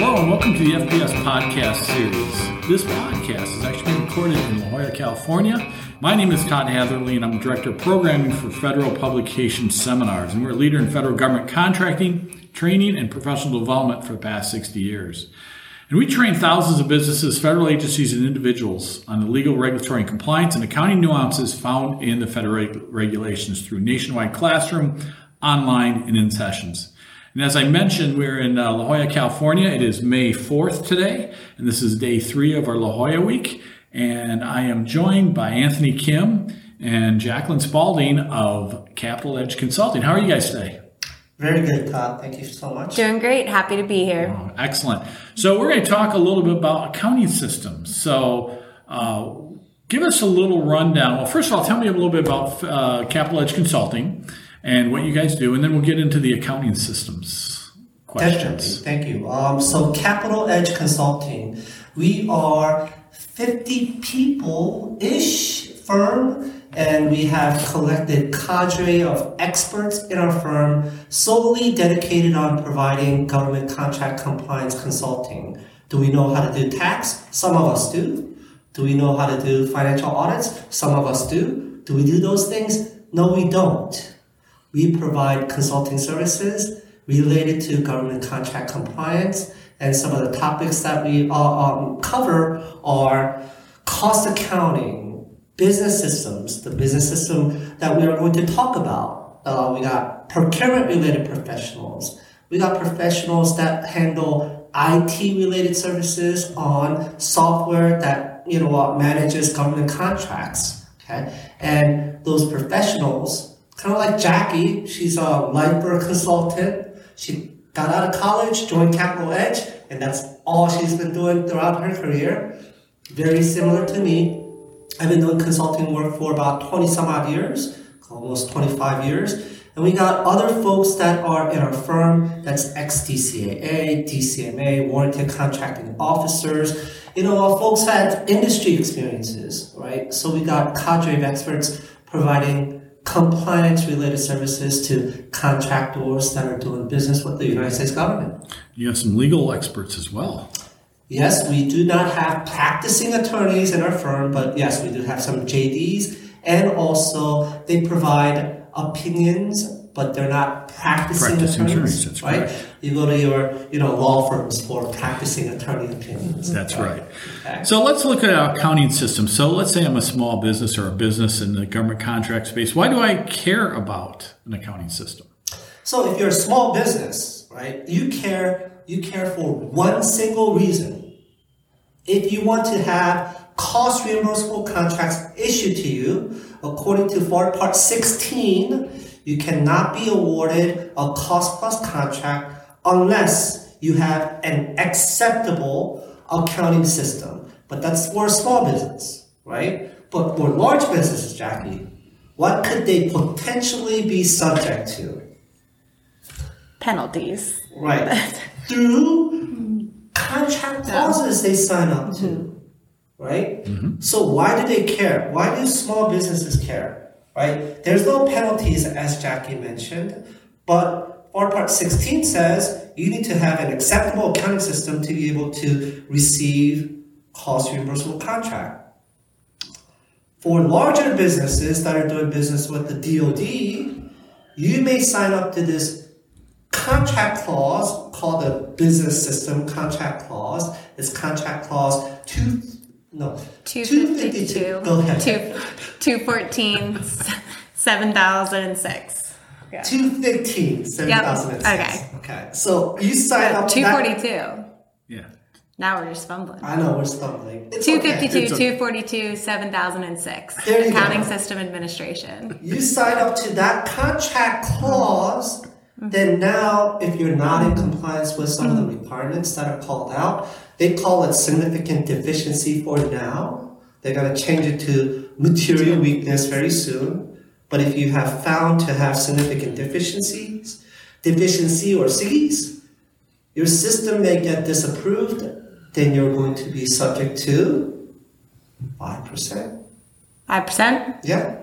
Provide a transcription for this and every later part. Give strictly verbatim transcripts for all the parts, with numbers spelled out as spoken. Hello and welcome to the F B S podcast series. This podcast is actually recorded in La Jolla, California. My name is Todd Hatherley and I'm Director of Programming for Federal Publication Seminars, and we're a leader in federal government contracting, training, and professional development for the past sixty years. And we train thousands of businesses, federal agencies, and individuals on the legal, regulatory, and compliance and accounting nuances found in the federal regulations through nationwide classroom, online, and in sessions. And as I mentioned, we're in uh, La Jolla, California. It is May fourth today, and this is day three of our La Jolla week. And I am joined by Anthony Kim and Jacqueline Spaulding of Capital Edge Consulting. How are you guys today? Very good, Todd. Thank you so much. Doing great. Happy to be here. Oh, excellent. So we're going to talk a little bit about accounting systems. So uh, give us a little rundown. Well, first of all, tell me a little bit about uh, Capital Edge Consulting and what you guys do, and then we'll get into the accounting systems questions. Definitely. Thank you. Um, so Capital Edge Consulting, we are fifty people-ish firm, and we have collected cadre of experts in our firm solely dedicated on providing government contract compliance consulting. Do we know how to do tax? Some of us do. Do we know how to do financial audits? Some of us do. Do we do those things? No, we don't. We provide consulting services related to government contract compliance, and some of the topics that we uh, um, cover are cost accounting, business systems, the business system that we are going to talk about. Uh, we got procurement-related professionals. We got professionals that handle I T-related services on software that, you know, manages government contracts. Okay, and those professionals, kind of like Jackie, she's a LIPR consultant. She got out of college, joined Capital Edge, and that's all she's been doing throughout her career. Very similar to me. I've been doing consulting work for about twenty some odd years, almost twenty-five years. And we got other folks that are in our firm that's ex-D C A A, D C M A, warranted contracting officers. You know, our folks had industry experiences, right? So we got cadre of experts providing compliance-related services to contractors that are doing business with the United States government. You have some legal experts as well. Yes, we do not have practicing attorneys in our firm, but yes, we do have some J Ds, and also they provide opinions, but they're not practicing, practicing attorneys, attorneys right? Correct. You go to your, you know, law firms for practicing attorney opinions. That's right. right. Okay. So let's look at our accounting system. So let's say I'm a small business or a business in the government contract space. Why do I care about an accounting system? So if you're a small business, right, you care, you care for one single reason. If you want to have cost reimbursable contracts issued to you, according to FAR Part sixteen, you cannot be awarded a cost-plus contract unless you have an acceptable accounting system. But that's for a small business, right? But for large businesses, Jackie, what could they potentially be subject to? Penalties. Right. Through contract clauses they sign up to, mm-hmm. right? Mm-hmm. So why do they care? Why do small businesses care, right? There's no penalties, as Jackie mentioned, but our Part sixteen says you need to have an acceptable accounting system to be able to receive cost reimbursable contract. For larger businesses that are doing business with the D O D, you may sign up to this contract clause called the business system contract clause. It's contract clause two no two fifty two two two fourteen seven thousand six. Yeah. Two fifteen seven yep. thousand six. Okay. Okay. So you sign up two forty two. Yeah. Now we're just fumbling. I know, we're stumbling. two fifty-two, two forty-two, seven thousand six. There you go. Accounting system administration. You sign up to that contract clause. Then now, if you're not in compliance with some of the requirements that are called out, they call it significant deficiency for now. They're going to change it to material weakness very soon. But if you have found to have significant deficiencies, deficiency or S I Gs, your system may get disapproved. Then you're going to be subject to five percent. five percent? Yeah.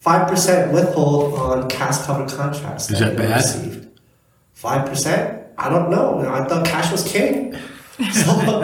five percent withhold on cash cover contracts. Is that, that bad? Received. five percent? I don't know. I thought cash was king. So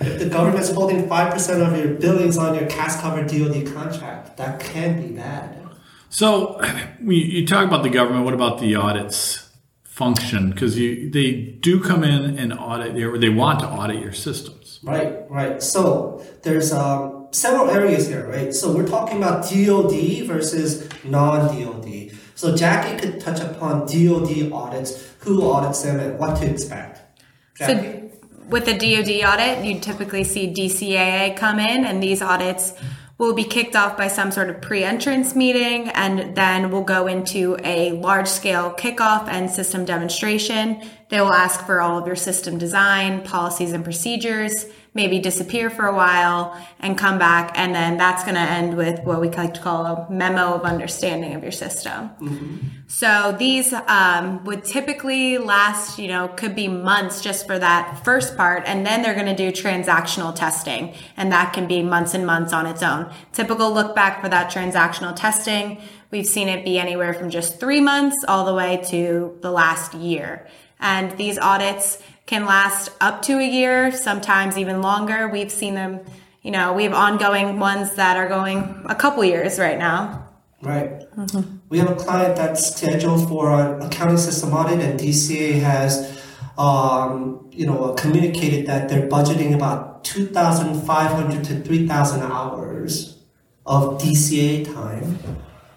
if the government's holding five percent of your billings on your cash-covered D O D contract, that can be bad. So you talk about the government. What about the audits function? Because they do come in and audit, or they want to audit your systems. Right, right. So there's um, several areas here, right? So we're talking about D O D versus non-D O D. So Jackie could touch upon D O D audits, who audits them, and what to expect. Jackie? So, with a D O D audit, you typically see D C A A come in, and these audits will be kicked off by some sort of pre-entrance meeting, and then we'll go into a large-scale kickoff and system demonstration. They will ask for all of your system design, policies, and procedures, maybe disappear for a while and come back, and then that's going to end with what we like to call a memo of understanding of your system. Mm-hmm. So these um, would typically last, you know, could be months just for that first part, and then they're going to do transactional testing, and that can be months and months on its own. Typical look back for that transactional testing, we've seen it be anywhere from just three months all the way to the last year. And these audits can last up to a year, sometimes even longer. We've seen them, you know, we have ongoing ones that are going a couple years right now. Right. Mm-hmm. We have a client that's scheduled for an accounting system audit, and D C A has, um, you know, communicated that they're budgeting about twenty-five hundred to three thousand hours of D C A time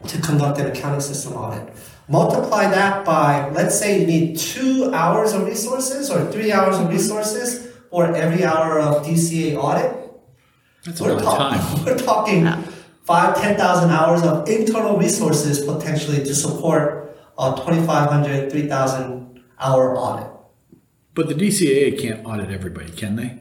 to conduct an accounting system audit. Multiply that by, let's say you need two hours of resources or three hours of resources for every hour of D C A audit. That's we're a lot talk- of time. We're talking yeah. five, ten thousand hours of internal resources potentially to support a twenty-five hundred, three thousand hour audit. But the D C A A can't audit everybody, can they?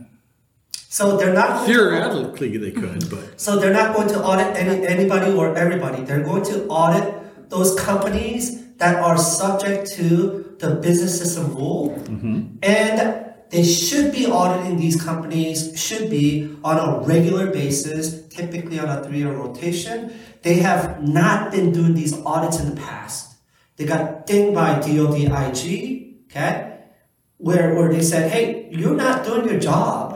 So they're not theoretically they could, but so they're not going to audit any anybody or everybody. They're going to audit those companies that are subject to the business system rule, mm-hmm. and they should be auditing these companies, should be on a regular basis, typically on a three-year rotation. They have not been doing these audits in the past. They got dinged by D O D I G, okay, where, where they said, hey, you're not doing your job.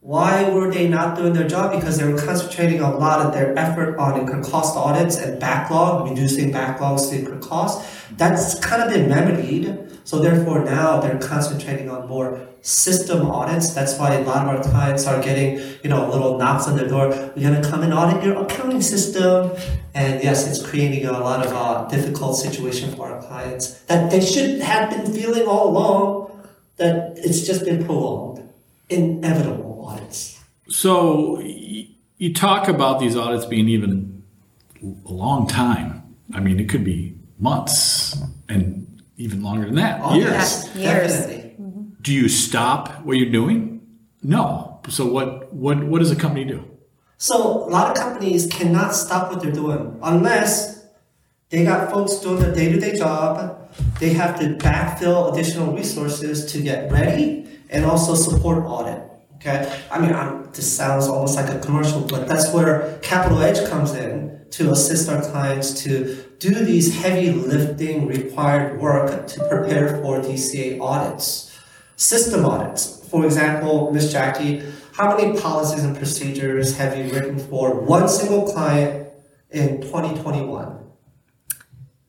Why were they not doing their job? Because they were concentrating a lot of their effort on incurred cost audits and backlog, reducing backlogs to incurred cost. That's kind of been remedied. So therefore now they're concentrating on more system audits. That's why a lot of our clients are getting, you know, little knocks on their door. We're going to come and audit your accounting system. And yes, it's creating a lot of uh, difficult situation for our clients that they should have been feeling all along, that it's just been prolonged. Inevitable. Audits. So you talk about these audits being even a long time. I mean, it could be months and even longer than that. Oh, years. Yes, years. Do you stop what you're doing? No. So what, what, what does a company do? So a lot of companies cannot stop what they're doing unless they got folks doing their day-to-day job. They have to backfill additional resources to get ready and also support audit. Okay, I mean, I'm, this sounds almost like a commercial, but that's where Capital Edge comes in to assist our clients to do these heavy lifting required work to prepare for D C A audits, system audits. For example, Miz Jackie, how many policies and procedures have you written for one single client in twenty twenty-one?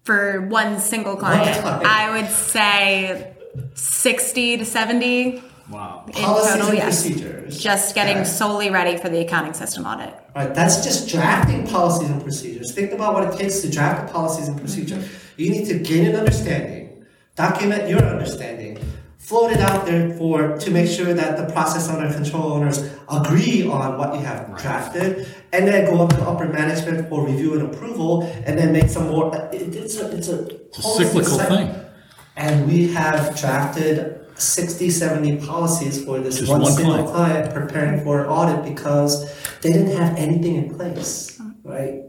For one single client, one client. I would say sixty to seventy. Wow. Policies total, and yes. procedures. Just getting right. solely ready for the accounting system audit. Right. That's just drafting policies and procedures. Think about what it takes to draft the policies and procedures. Mm-hmm. You need to gain an understanding, document your understanding, float it out there for to make sure that the process owner and control owners agree on what you have right. drafted, and then go up to upper management for review and approval, and then make some more. It, it's a, it's a, it's a cyclical thing. And we have drafted sixty, seventy policies for this one, one single client. client preparing for an audit because they didn't have anything in place, right?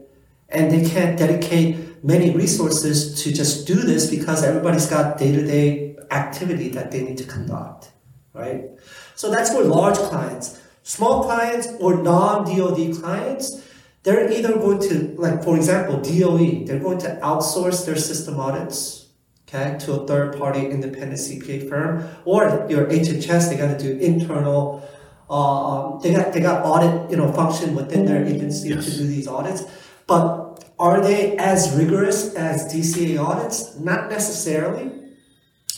And they can't dedicate many resources to just do this because everybody's got day-to-day activity that they need to conduct, right? So that's for large clients. Small clients or non-D O D clients, they're either going to, like for example, D O E, they're going to outsource their system audits okay, to a third-party independent C P A firm, or your H H S, they got to do internal, uh, they got they got audit, you know, function within their agency yes. to do these audits. But are they as rigorous as D C A audits? Not necessarily.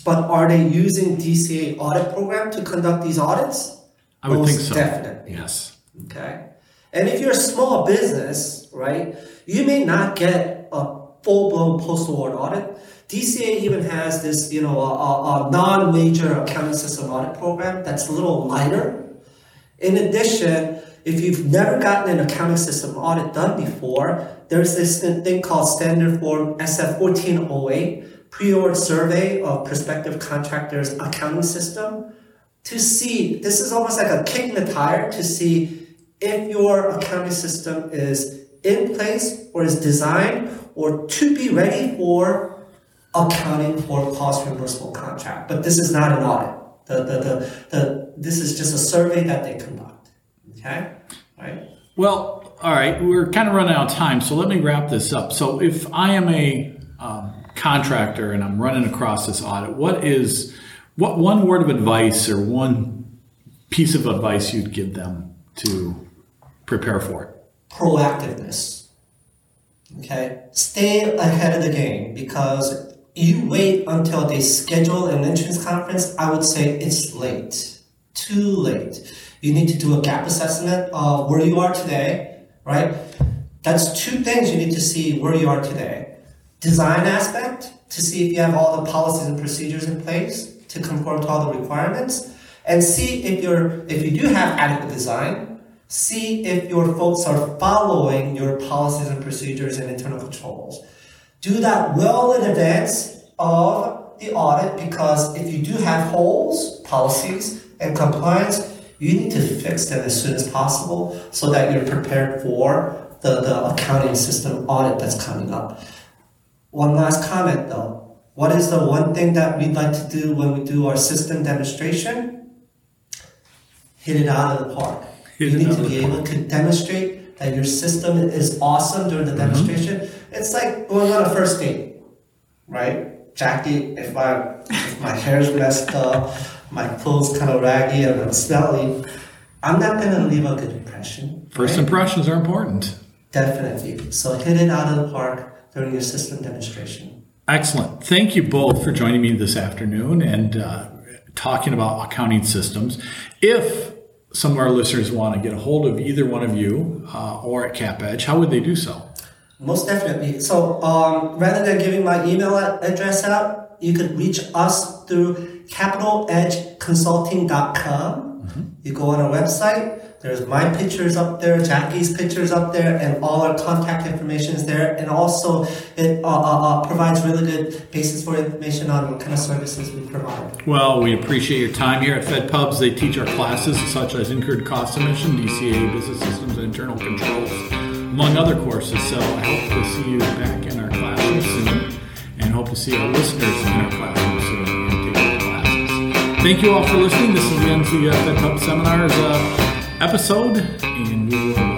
But are they using D C A audit program to conduct these audits? I would Most think so. Definitely. Yes. Okay. And if you're a small business, right, you may not get a full-blown post-award audit. D C A even has this, you know, a, a non-major accounting system audit program that's a little lighter. In addition, if you've never gotten an accounting system audit done before, there's this thing called Standard Form S F fourteen oh eight, Pre-Award Survey of Prospective Contractors Accounting System, to see, this is almost like a kick in the tire to see if your accounting system is in place or is designed or to be ready for accounting for cost reimbursable contract. But this is not an audit. The, the, the, the, this is just a survey that they conduct. Okay? All right. Well, all right. We're kind of running out of time, so let me wrap this up. So if I am a um, contractor and I'm running across this audit, what is what one word of advice or one piece of advice you'd give them to prepare for it? Proactiveness. Okay? Stay ahead of the game, because you wait until they schedule an entrance conference, I would say it's late. Too late. You need to do a gap assessment of where you are today, right? That's two things you need to see where you are today. Design aspect, to see if you have all the policies and procedures in place to conform to all the requirements, and see if you're if you do have adequate design. See if your folks are following your policies and procedures and internal controls. Do that well in advance of the audit, because if you do have holes, policies, and compliance, you need to fix them as soon as possible so that you're prepared for the, the accounting system audit that's coming up. One last comment though. What is the one thing that we'd like to do when we do our system demonstration? Hit it out of the park. You need to be able to demonstrate that your system is awesome during the demonstration. Mm-hmm. It's like going on a first date, right? Jackie, if my if my hair's messed up, my clothes kind of raggy and I'm smelly, I'm not going to leave a good impression. First right? impressions are important. Definitely. So hit it out of the park during your system demonstration. Excellent. Thank you both for joining me this afternoon and uh, talking about accounting systems. If some of our listeners want to get a hold of either one of you uh, or at Cap Edge, how would they do so? Most definitely. So um, rather than giving my email address out, you could reach us through Capital Edge Consulting dot com. Mm-hmm. You go on our website. There's my pictures up there, Jackie's pictures up there, and all our contact information is there. And also it uh, uh, provides really good basis for information on what kind of services we provide. Well, we appreciate your time here at Fed Pubs. They teach our classes such as Incurred Cost Submission, D C A, Business Systems, and Internal Controls, among other courses. So I hope to see you back in our classroom soon, and hope to see our listeners in our classroom soon and take our classes. Thank you all for listening. This is the N C F E D Hub Seminars uh, episode, and we will